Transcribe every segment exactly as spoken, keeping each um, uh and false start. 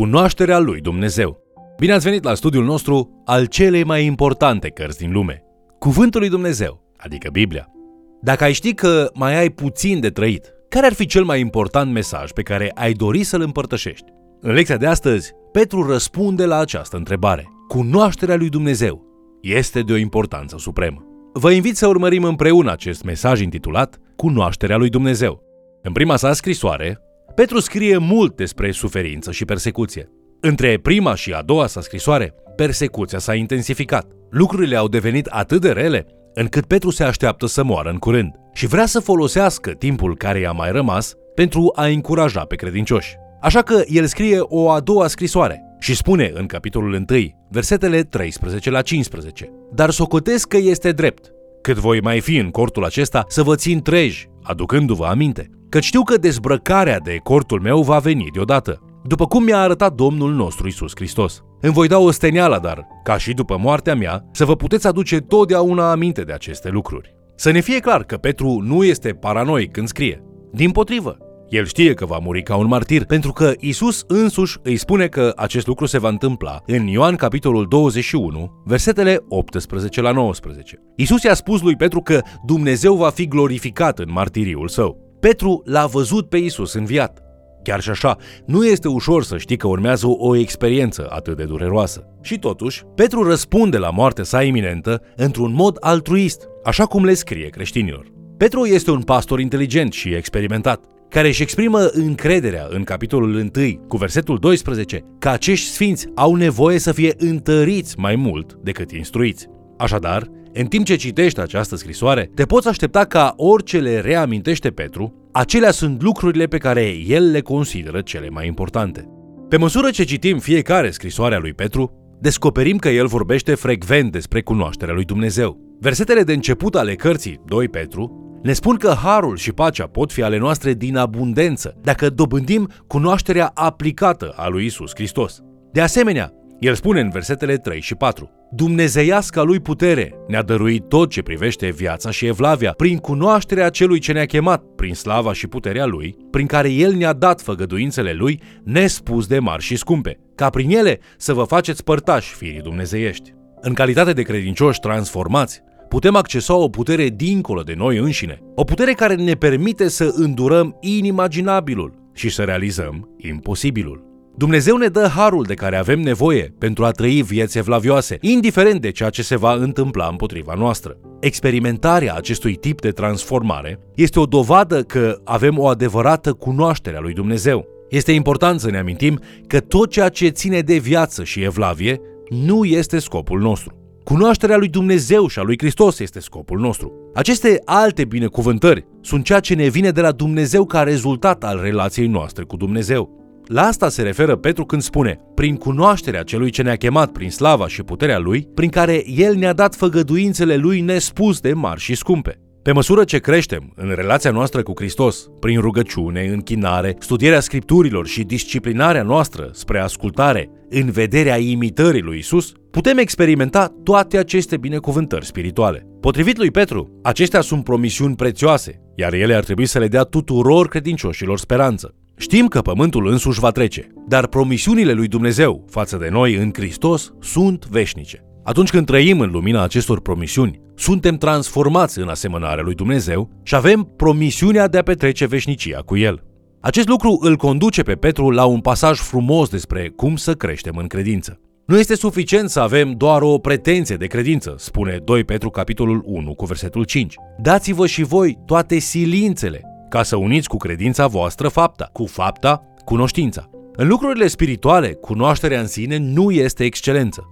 cunoașterea lui Dumnezeu. Bine ați venit la studiul nostru al celei mai importante cărți din lume, Cuvântul lui Dumnezeu, adică Biblia. Dacă ai ști că mai ai puțin de trăit, care ar fi cel mai important mesaj pe care ai dori să-l împărtășești? În lecția de astăzi, Petru răspunde la această întrebare. Cunoașterea lui Dumnezeu este de o importanță supremă. Vă invit să urmărim împreună acest mesaj intitulat Cunoașterea lui Dumnezeu. În prima sa scrisoare, Petru scrie mult despre suferință și persecuție. Între prima și a doua sa scrisoare, persecuția s-a intensificat. Lucrurile au devenit atât de rele, încât Petru se așteaptă să moară în curând și vrea să folosească timpul care i-a mai rămas pentru a încuraja pe credincioși. Așa că el scrie o a doua scrisoare și spune în capitolul unu, versetele treisprezece la cincisprezece: Dar socotesc că este drept, cât voi mai fi în cortul acesta, să vă țin treji, aducându-vă aminte, că știu că dezbrăcarea de cortul meu va veni deodată, după cum mi-a arătat Domnul nostru Iisus Hristos. Îmi voi da o steneală, dar, ca și după moartea mea, să vă puteți aduce totdeauna aminte de aceste lucruri. Să ne fie clar că Petru nu este paranoic când scrie. Dimpotrivă, el știe că va muri ca un martir, pentru că Iisus însuși îi spune că acest lucru se va întâmpla în Ioan capitolul douăzeci și unu, versetele optsprezece la nouăsprezece. Iisus i-a spus lui Petru că Dumnezeu va fi glorificat în martiriul său. Petru l-a văzut pe Iisus înviat. Chiar și așa, nu este ușor să știi că urmează o experiență atât de dureroasă. Și totuși, Petru răspunde la moartea sa iminentă într-un mod altruist, așa cum le scrie creștinilor. Petru este un pastor inteligent și experimentat, care își exprimă încrederea în capitolul unu cu versetul doisprezece că acești sfinți au nevoie să fie întăriți mai mult decât instruiți. Așadar, în timp ce citești această scrisoare, te poți aștepta ca orice le reamintește Petru, acelea sunt lucrurile pe care el le consideră cele mai importante. Pe măsură ce citim fiecare scrisoare a lui Petru, descoperim că el vorbește frecvent despre cunoașterea lui Dumnezeu. Versetele de început ale cărții doi Petru ne spun că harul și pacea pot fi ale noastre din abundență, dacă dobândim cunoașterea aplicată a lui Iisus Hristos. De asemenea, el spune în versetele trei și patru: Dumnezeiasca lui putere ne-a dăruit tot ce privește viața și evlavia, prin cunoașterea celui ce ne-a chemat, prin slava și puterea lui, prin care el ne-a dat făgăduințele lui nespus de mari și scumpe, ca prin ele să vă faceți părtași firii dumnezeiești. În calitate de credincioși transformați, putem accesa o putere dincolo de noi înșine, o putere care ne permite să îndurăm inimaginabilul și să realizăm imposibilul. Dumnezeu ne dă harul de care avem nevoie pentru a trăi vieți evlavioase, indiferent de ceea ce se va întâmpla împotriva noastră. Experimentarea acestui tip de transformare este o dovadă că avem o adevărată cunoaștere a lui Dumnezeu. Este important să ne amintim că tot ceea ce ține de viață și evlavie nu este scopul nostru. Cunoașterea lui Dumnezeu și a lui Hristos este scopul nostru. Aceste alte binecuvântări sunt ceea ce ne vine de la Dumnezeu ca rezultat al relației noastre cu Dumnezeu. La asta se referă Petru când spune: prin cunoașterea celui ce ne-a chemat, prin slava și puterea lui, prin care el ne-a dat făgăduințele lui nespus de mari și scumpe. Pe măsură ce creștem în relația noastră cu Hristos, prin rugăciune, închinare, studierea Scripturilor și disciplinarea noastră spre ascultare, în vederea imitării lui Isus, putem experimenta toate aceste binecuvântări spirituale. Potrivit lui Petru, acestea sunt promisiuni prețioase, iar ele ar trebui să le dea tuturor credincioșilor speranță. Știm că pământul însuși va trece, dar promisiunile lui Dumnezeu față de noi în Hristos sunt veșnice. Atunci când trăim în lumina acestor promisiuni, suntem transformați în asemănarea lui Dumnezeu și avem promisiunea de a petrece veșnicia cu El. Acest lucru îl conduce pe Petru la un pasaj frumos despre cum să creștem în credință. Nu este suficient să avem doar o pretenție de credință, spune doi Petru capitolul unu cu versetul cinci. Dați-vă și voi toate silințele, ca să uniți cu credința voastră fapta, cu fapta, cunoștința. În lucrurile spirituale, cunoașterea în sine nu este excelență.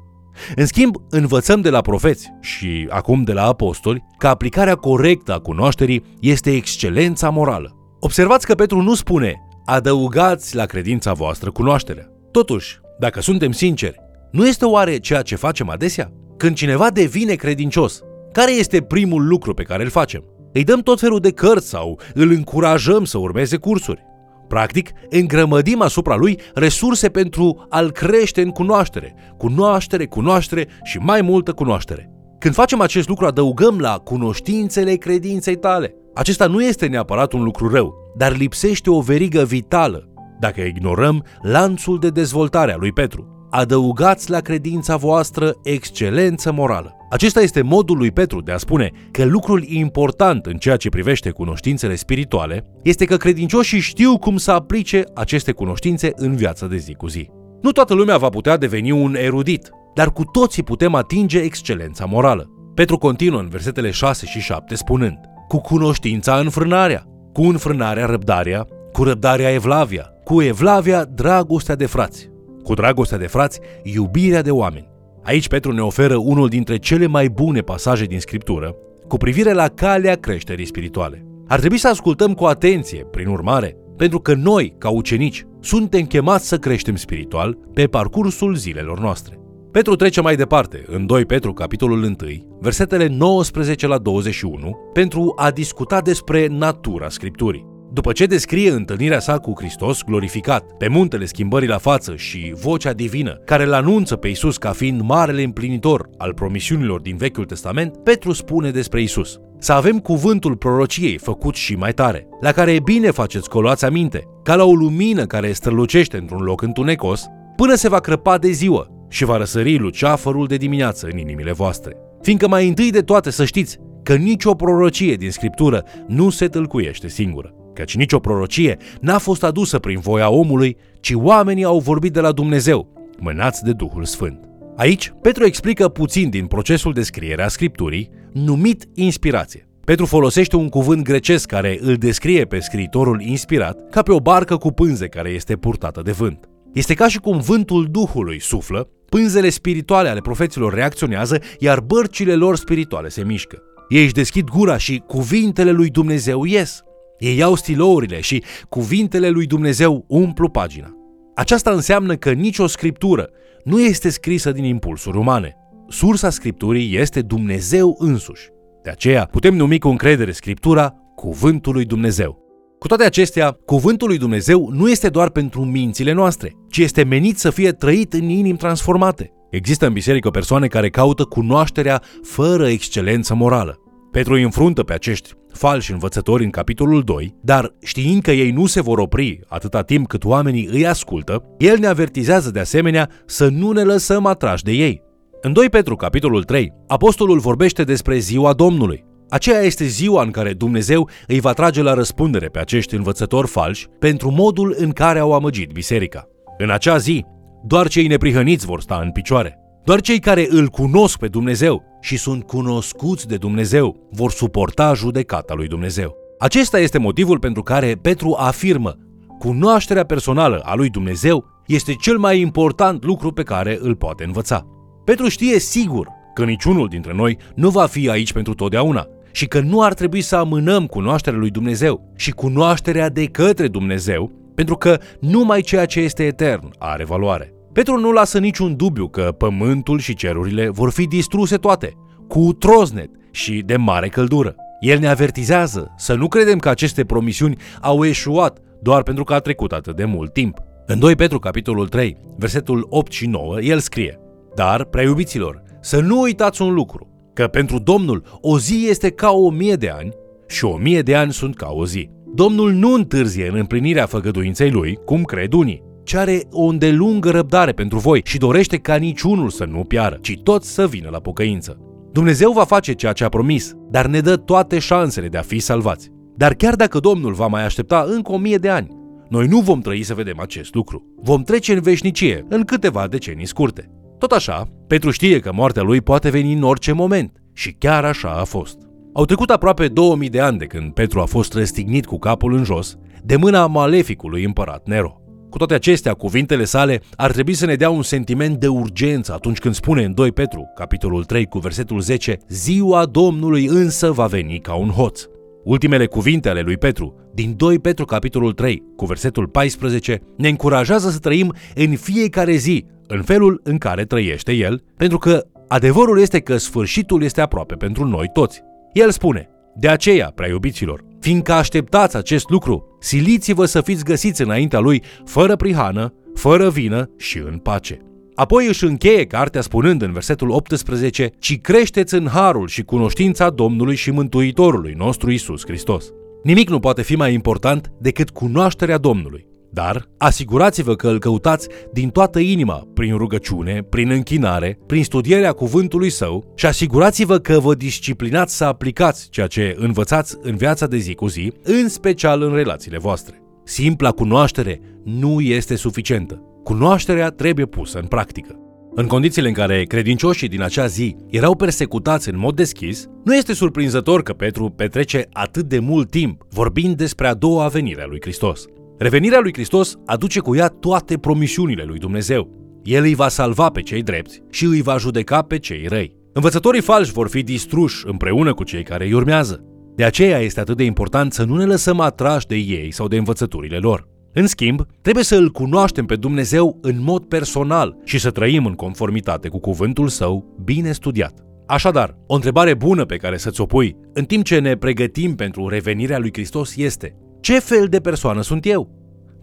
În schimb, învățăm de la profeți și acum de la apostoli că aplicarea corectă a cunoașterii este excelența morală. Observați că Petru nu spune: adăugați la credința voastră cunoașterea. Totuși, dacă suntem sinceri, nu este oare ceea ce facem adesea? Când cineva devine credincios, care este primul lucru pe care îl facem? Îi dăm tot felul de cărți sau îl încurajăm să urmeze cursuri. Practic, îngrămădim asupra lui resurse pentru a-l crește în cunoaștere, cunoaștere, cunoaștere și mai multă cunoaștere. Când facem acest lucru, adăugăm la cunoștințele credinței tale. Acesta nu este neapărat un lucru rău, dar lipsește o verigă vitală dacă ignorăm lanțul de dezvoltare a lui Petru. Adăugați la credința voastră excelență morală. Acesta este modul lui Petru de a spune că lucrul important în ceea ce privește cunoștințele spirituale este că credincioșii știu cum să aplice aceste cunoștințe în viața de zi cu zi. Nu toată lumea va putea deveni un erudit, dar cu toții putem atinge excelența morală. Petru continuă în versetele șase și șapte spunând: cu cunoștința înfrânarea, cu înfrânarea răbdarea, cu răbdarea evlavia, cu evlavia dragostea de frați, cu dragostea de frați iubirea de oameni. Aici Petru ne oferă unul dintre cele mai bune pasaje din Scriptură cu privire la calea creșterii spirituale. Ar trebui să ascultăm cu atenție, prin urmare, pentru că noi, ca ucenici, suntem chemați să creștem spiritual pe parcursul zilelor noastre. Petru trece mai departe, în doi Petru, capitolul unu, versetele nouăsprezece la douăzeci și unu, pentru a discuta despre natura Scripturii. După ce descrie întâlnirea sa cu Hristos glorificat, pe muntele schimbării la față și vocea divină, care îl anunță pe Iisus ca fiind marele împlinitor al promisiunilor din Vechiul Testament, Petru spune despre Iisus: să avem cuvântul prorociei făcut și mai tare, la care e bine faceți că o luați aminte, ca la o lumină care strălucește într-un loc întunecos, până se va crăpa de ziua și va răsări luceafărul de dimineață în inimile voastre. Fiindcă mai întâi de toate să știți că nicio prorocie din Scriptură nu se tâlcuiește singură, căci nicio prorocie n-a fost adusă prin voia omului, ci oamenii au vorbit de la Dumnezeu, mânați de Duhul Sfânt. Aici, Petru explică puțin din procesul de scriere a Scripturii, numit inspirație. Petru folosește un cuvânt grecesc care îl descrie pe scriitorul inspirat ca pe o barcă cu pânze care este purtată de vânt. Este ca și cum vântul Duhului suflă, pânzele spirituale ale profeților reacționează, iar bărcile lor spirituale se mișcă. Ei își deschid gura și cuvintele lui Dumnezeu ies. Ei iau stilourile și cuvintele lui Dumnezeu umplu pagina. Aceasta înseamnă că nicio scriptură nu este scrisă din impulsuri umane. Sursa scripturii este Dumnezeu însuși. De aceea putem numi cu încredere scriptura cuvântul lui Dumnezeu. Cu toate acestea, cuvântul lui Dumnezeu nu este doar pentru mințile noastre, ci este menit să fie trăit în inimi transformate. Există în biserică persoane care caută cunoașterea fără excelență morală. Petru îi înfruntă pe acești falși învățători în capitolul doi, dar știind că ei nu se vor opri atâta timp cât oamenii îi ascultă, el ne avertizează de asemenea să nu ne lăsăm atrași de ei. În doi Petru, capitolul trei, apostolul vorbește despre ziua Domnului. Aceea este ziua în care Dumnezeu îi va trage la răspundere pe acești învățători falși pentru modul în care au amăgit biserica. În acea zi, doar cei neprihăniți vor sta în picioare. Doar cei care îl cunosc pe Dumnezeu și sunt cunoscuți de Dumnezeu vor suporta judecata lui Dumnezeu. Acesta este motivul pentru care Petru afirmă: cunoașterea personală a lui Dumnezeu este cel mai important lucru pe care îl poate învăța. Petru știe sigur că niciunul dintre noi nu va fi aici pentru totdeauna și că nu ar trebui să amânăm cunoașterea lui Dumnezeu și cunoașterea de către Dumnezeu, pentru că numai ceea ce este etern are valoare. Petru nu lasă niciun dubiu că pământul și cerurile vor fi distruse toate, cu troznet și de mare căldură. El ne avertizează să nu credem că aceste promisiuni au eșuat doar pentru că a trecut atât de mult timp. În doi Petru, capitolul trei, versetul opt și nouă, el scrie: dar, prea iubiților, să nu uitați un lucru, că pentru Domnul o zi este ca o mie de ani și o mie de ani sunt ca o zi. Domnul nu întârzie în împlinirea făgăduinței lui, cum cred unii, ci are o îndelungă răbdare pentru voi și dorește ca niciunul să nu piară, ci toți să vină la pocăință. Dumnezeu va face ceea ce a promis, dar ne dă toate șansele de a fi salvați. Dar chiar dacă Domnul va mai aștepta încă o mie de ani, noi nu vom trăi să vedem acest lucru. Vom trece în veșnicie, în câteva decenii scurte. Tot așa, Petru știe că moartea lui poate veni în orice moment și chiar așa a fost. Au trecut aproape două mii de ani de când Petru a fost răstignit cu capul în jos de mâna maleficului împărat Nero. Cu toate acestea, cuvintele sale ar trebui să ne dea un sentiment de urgență atunci când spune în doi Petru, capitolul trei, cu versetul zece: ziua Domnului însă va veni ca un hoț. Ultimele cuvinte ale lui Petru, din doi Petru, capitolul trei, cu versetul paisprezece, ne încurajează să trăim în fiecare zi, în felul în care trăiește el, pentru că adevărul este că sfârșitul este aproape pentru noi toți. El spune: de aceea, prea iubiților, fiindcă așteptați acest lucru, siliți-vă să fiți găsiți înaintea lui fără prihană, fără vină și în pace. Apoi își încheie cartea spunând în versetul optsprezece: ci creșteți în harul și cunoștința Domnului și Mântuitorului nostru Iisus Hristos. Nimic nu poate fi mai important decât cunoașterea Domnului. Dar asigurați-vă că îl căutați din toată inima, prin rugăciune, prin închinare, prin studierea cuvântului său și asigurați-vă că vă disciplinați să aplicați ceea ce învățați în viața de zi cu zi, în special în relațiile voastre. Simpla cunoaștere nu este suficientă. Cunoașterea trebuie pusă în practică. În condițiile în care credincioșii din acea zi erau persecutați în mod deschis, nu este surprinzător că Petru petrece atât de mult timp vorbind despre a doua venire a lui Hristos. Revenirea lui Hristos aduce cu ea toate promisiunile lui Dumnezeu. El îi va salva pe cei drepți și îi va judeca pe cei răi. Învățătorii falși vor fi distruși împreună cu cei care îi urmează. De aceea este atât de important să nu ne lăsăm atrași de ei sau de învățăturile lor. În schimb, trebuie să îl cunoaștem pe Dumnezeu în mod personal și să trăim în conformitate cu cuvântul său bine studiat. Așadar, o întrebare bună pe care să-ți o pui în timp ce ne pregătim pentru revenirea lui Hristos este: ce fel de persoană sunt eu?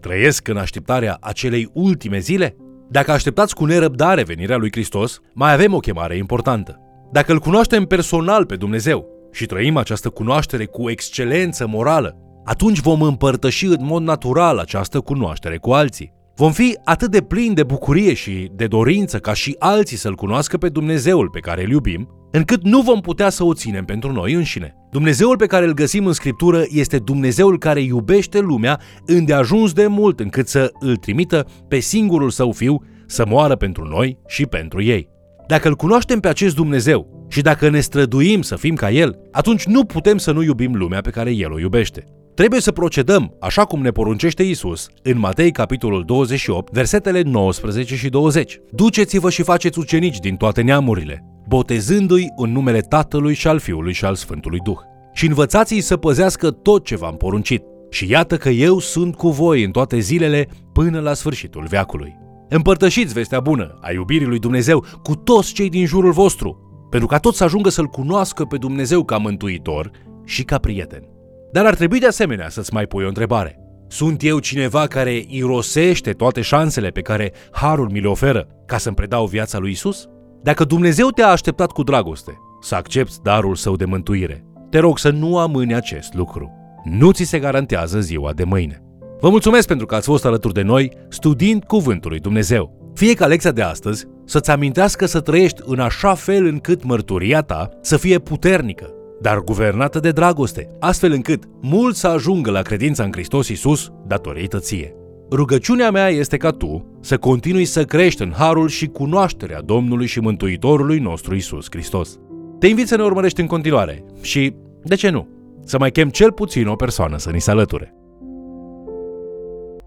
Trăiesc în așteptarea acelei ultime zile? Dacă așteptați cu nerăbdare venirea lui Hristos, mai avem o chemare importantă. Dacă îl cunoaștem personal pe Dumnezeu și trăim această cunoaștere cu excelență morală, atunci vom împărtăși în mod natural această cunoaștere cu alții. Vom fi atât de plini de bucurie și de dorință ca și alții să-L cunoască pe Dumnezeul pe care îl iubim, încât nu vom putea să o ținem pentru noi înșine. Dumnezeul pe care îl găsim în Scriptură este Dumnezeul care iubește lumea îndeajuns de mult încât să îl trimită pe singurul său fiu să moară pentru noi și pentru ei. Dacă îl cunoaștem pe acest Dumnezeu și dacă ne străduim să fim ca el, atunci nu putem să nu iubim lumea pe care el o iubește. Trebuie să procedăm așa cum ne poruncește Iisus în Matei capitolul douăzeci și opt, versetele nouăsprezece și douăzeci. Duceți-vă și faceți ucenici din toate neamurile, botezându-i în numele Tatălui și al Fiului și al Sfântului Duh. Și învățați-i să păzească tot ce v-am poruncit. Și iată că eu sunt cu voi în toate zilele până la sfârșitul veacului. Împărtășiți vestea bună a iubirii lui Dumnezeu cu toți cei din jurul vostru, pentru ca toți să ajungă să-L cunoască pe Dumnezeu ca mântuitor și ca prieten. Dar ar trebui de asemenea să-ți mai pui o întrebare. Sunt eu cineva care irosește toate șansele pe care harul mi le oferă ca să-mi predau viața lui Isus? Dacă Dumnezeu te-a așteptat cu dragoste să accepți darul său de mântuire, te rog să nu amâni acest lucru. Nu ți se garantează ziua de mâine. Vă mulțumesc pentru că ați fost alături de noi studiind Cuvântul lui Dumnezeu. Fie ca lecția de astăzi să-ți amintească să trăiești în așa fel încât mărturia ta să fie puternică, dar guvernată de dragoste, astfel încât mulți să ajungă la credința în Hristos Iisus datorită ție. Rugăciunea mea este ca tu să continui să crești în harul și cunoașterea Domnului și Mântuitorului nostru Iisus Hristos. Te invit să ne urmărești în continuare și, de ce nu, să mai chem cel puțin o persoană să ni se alăture.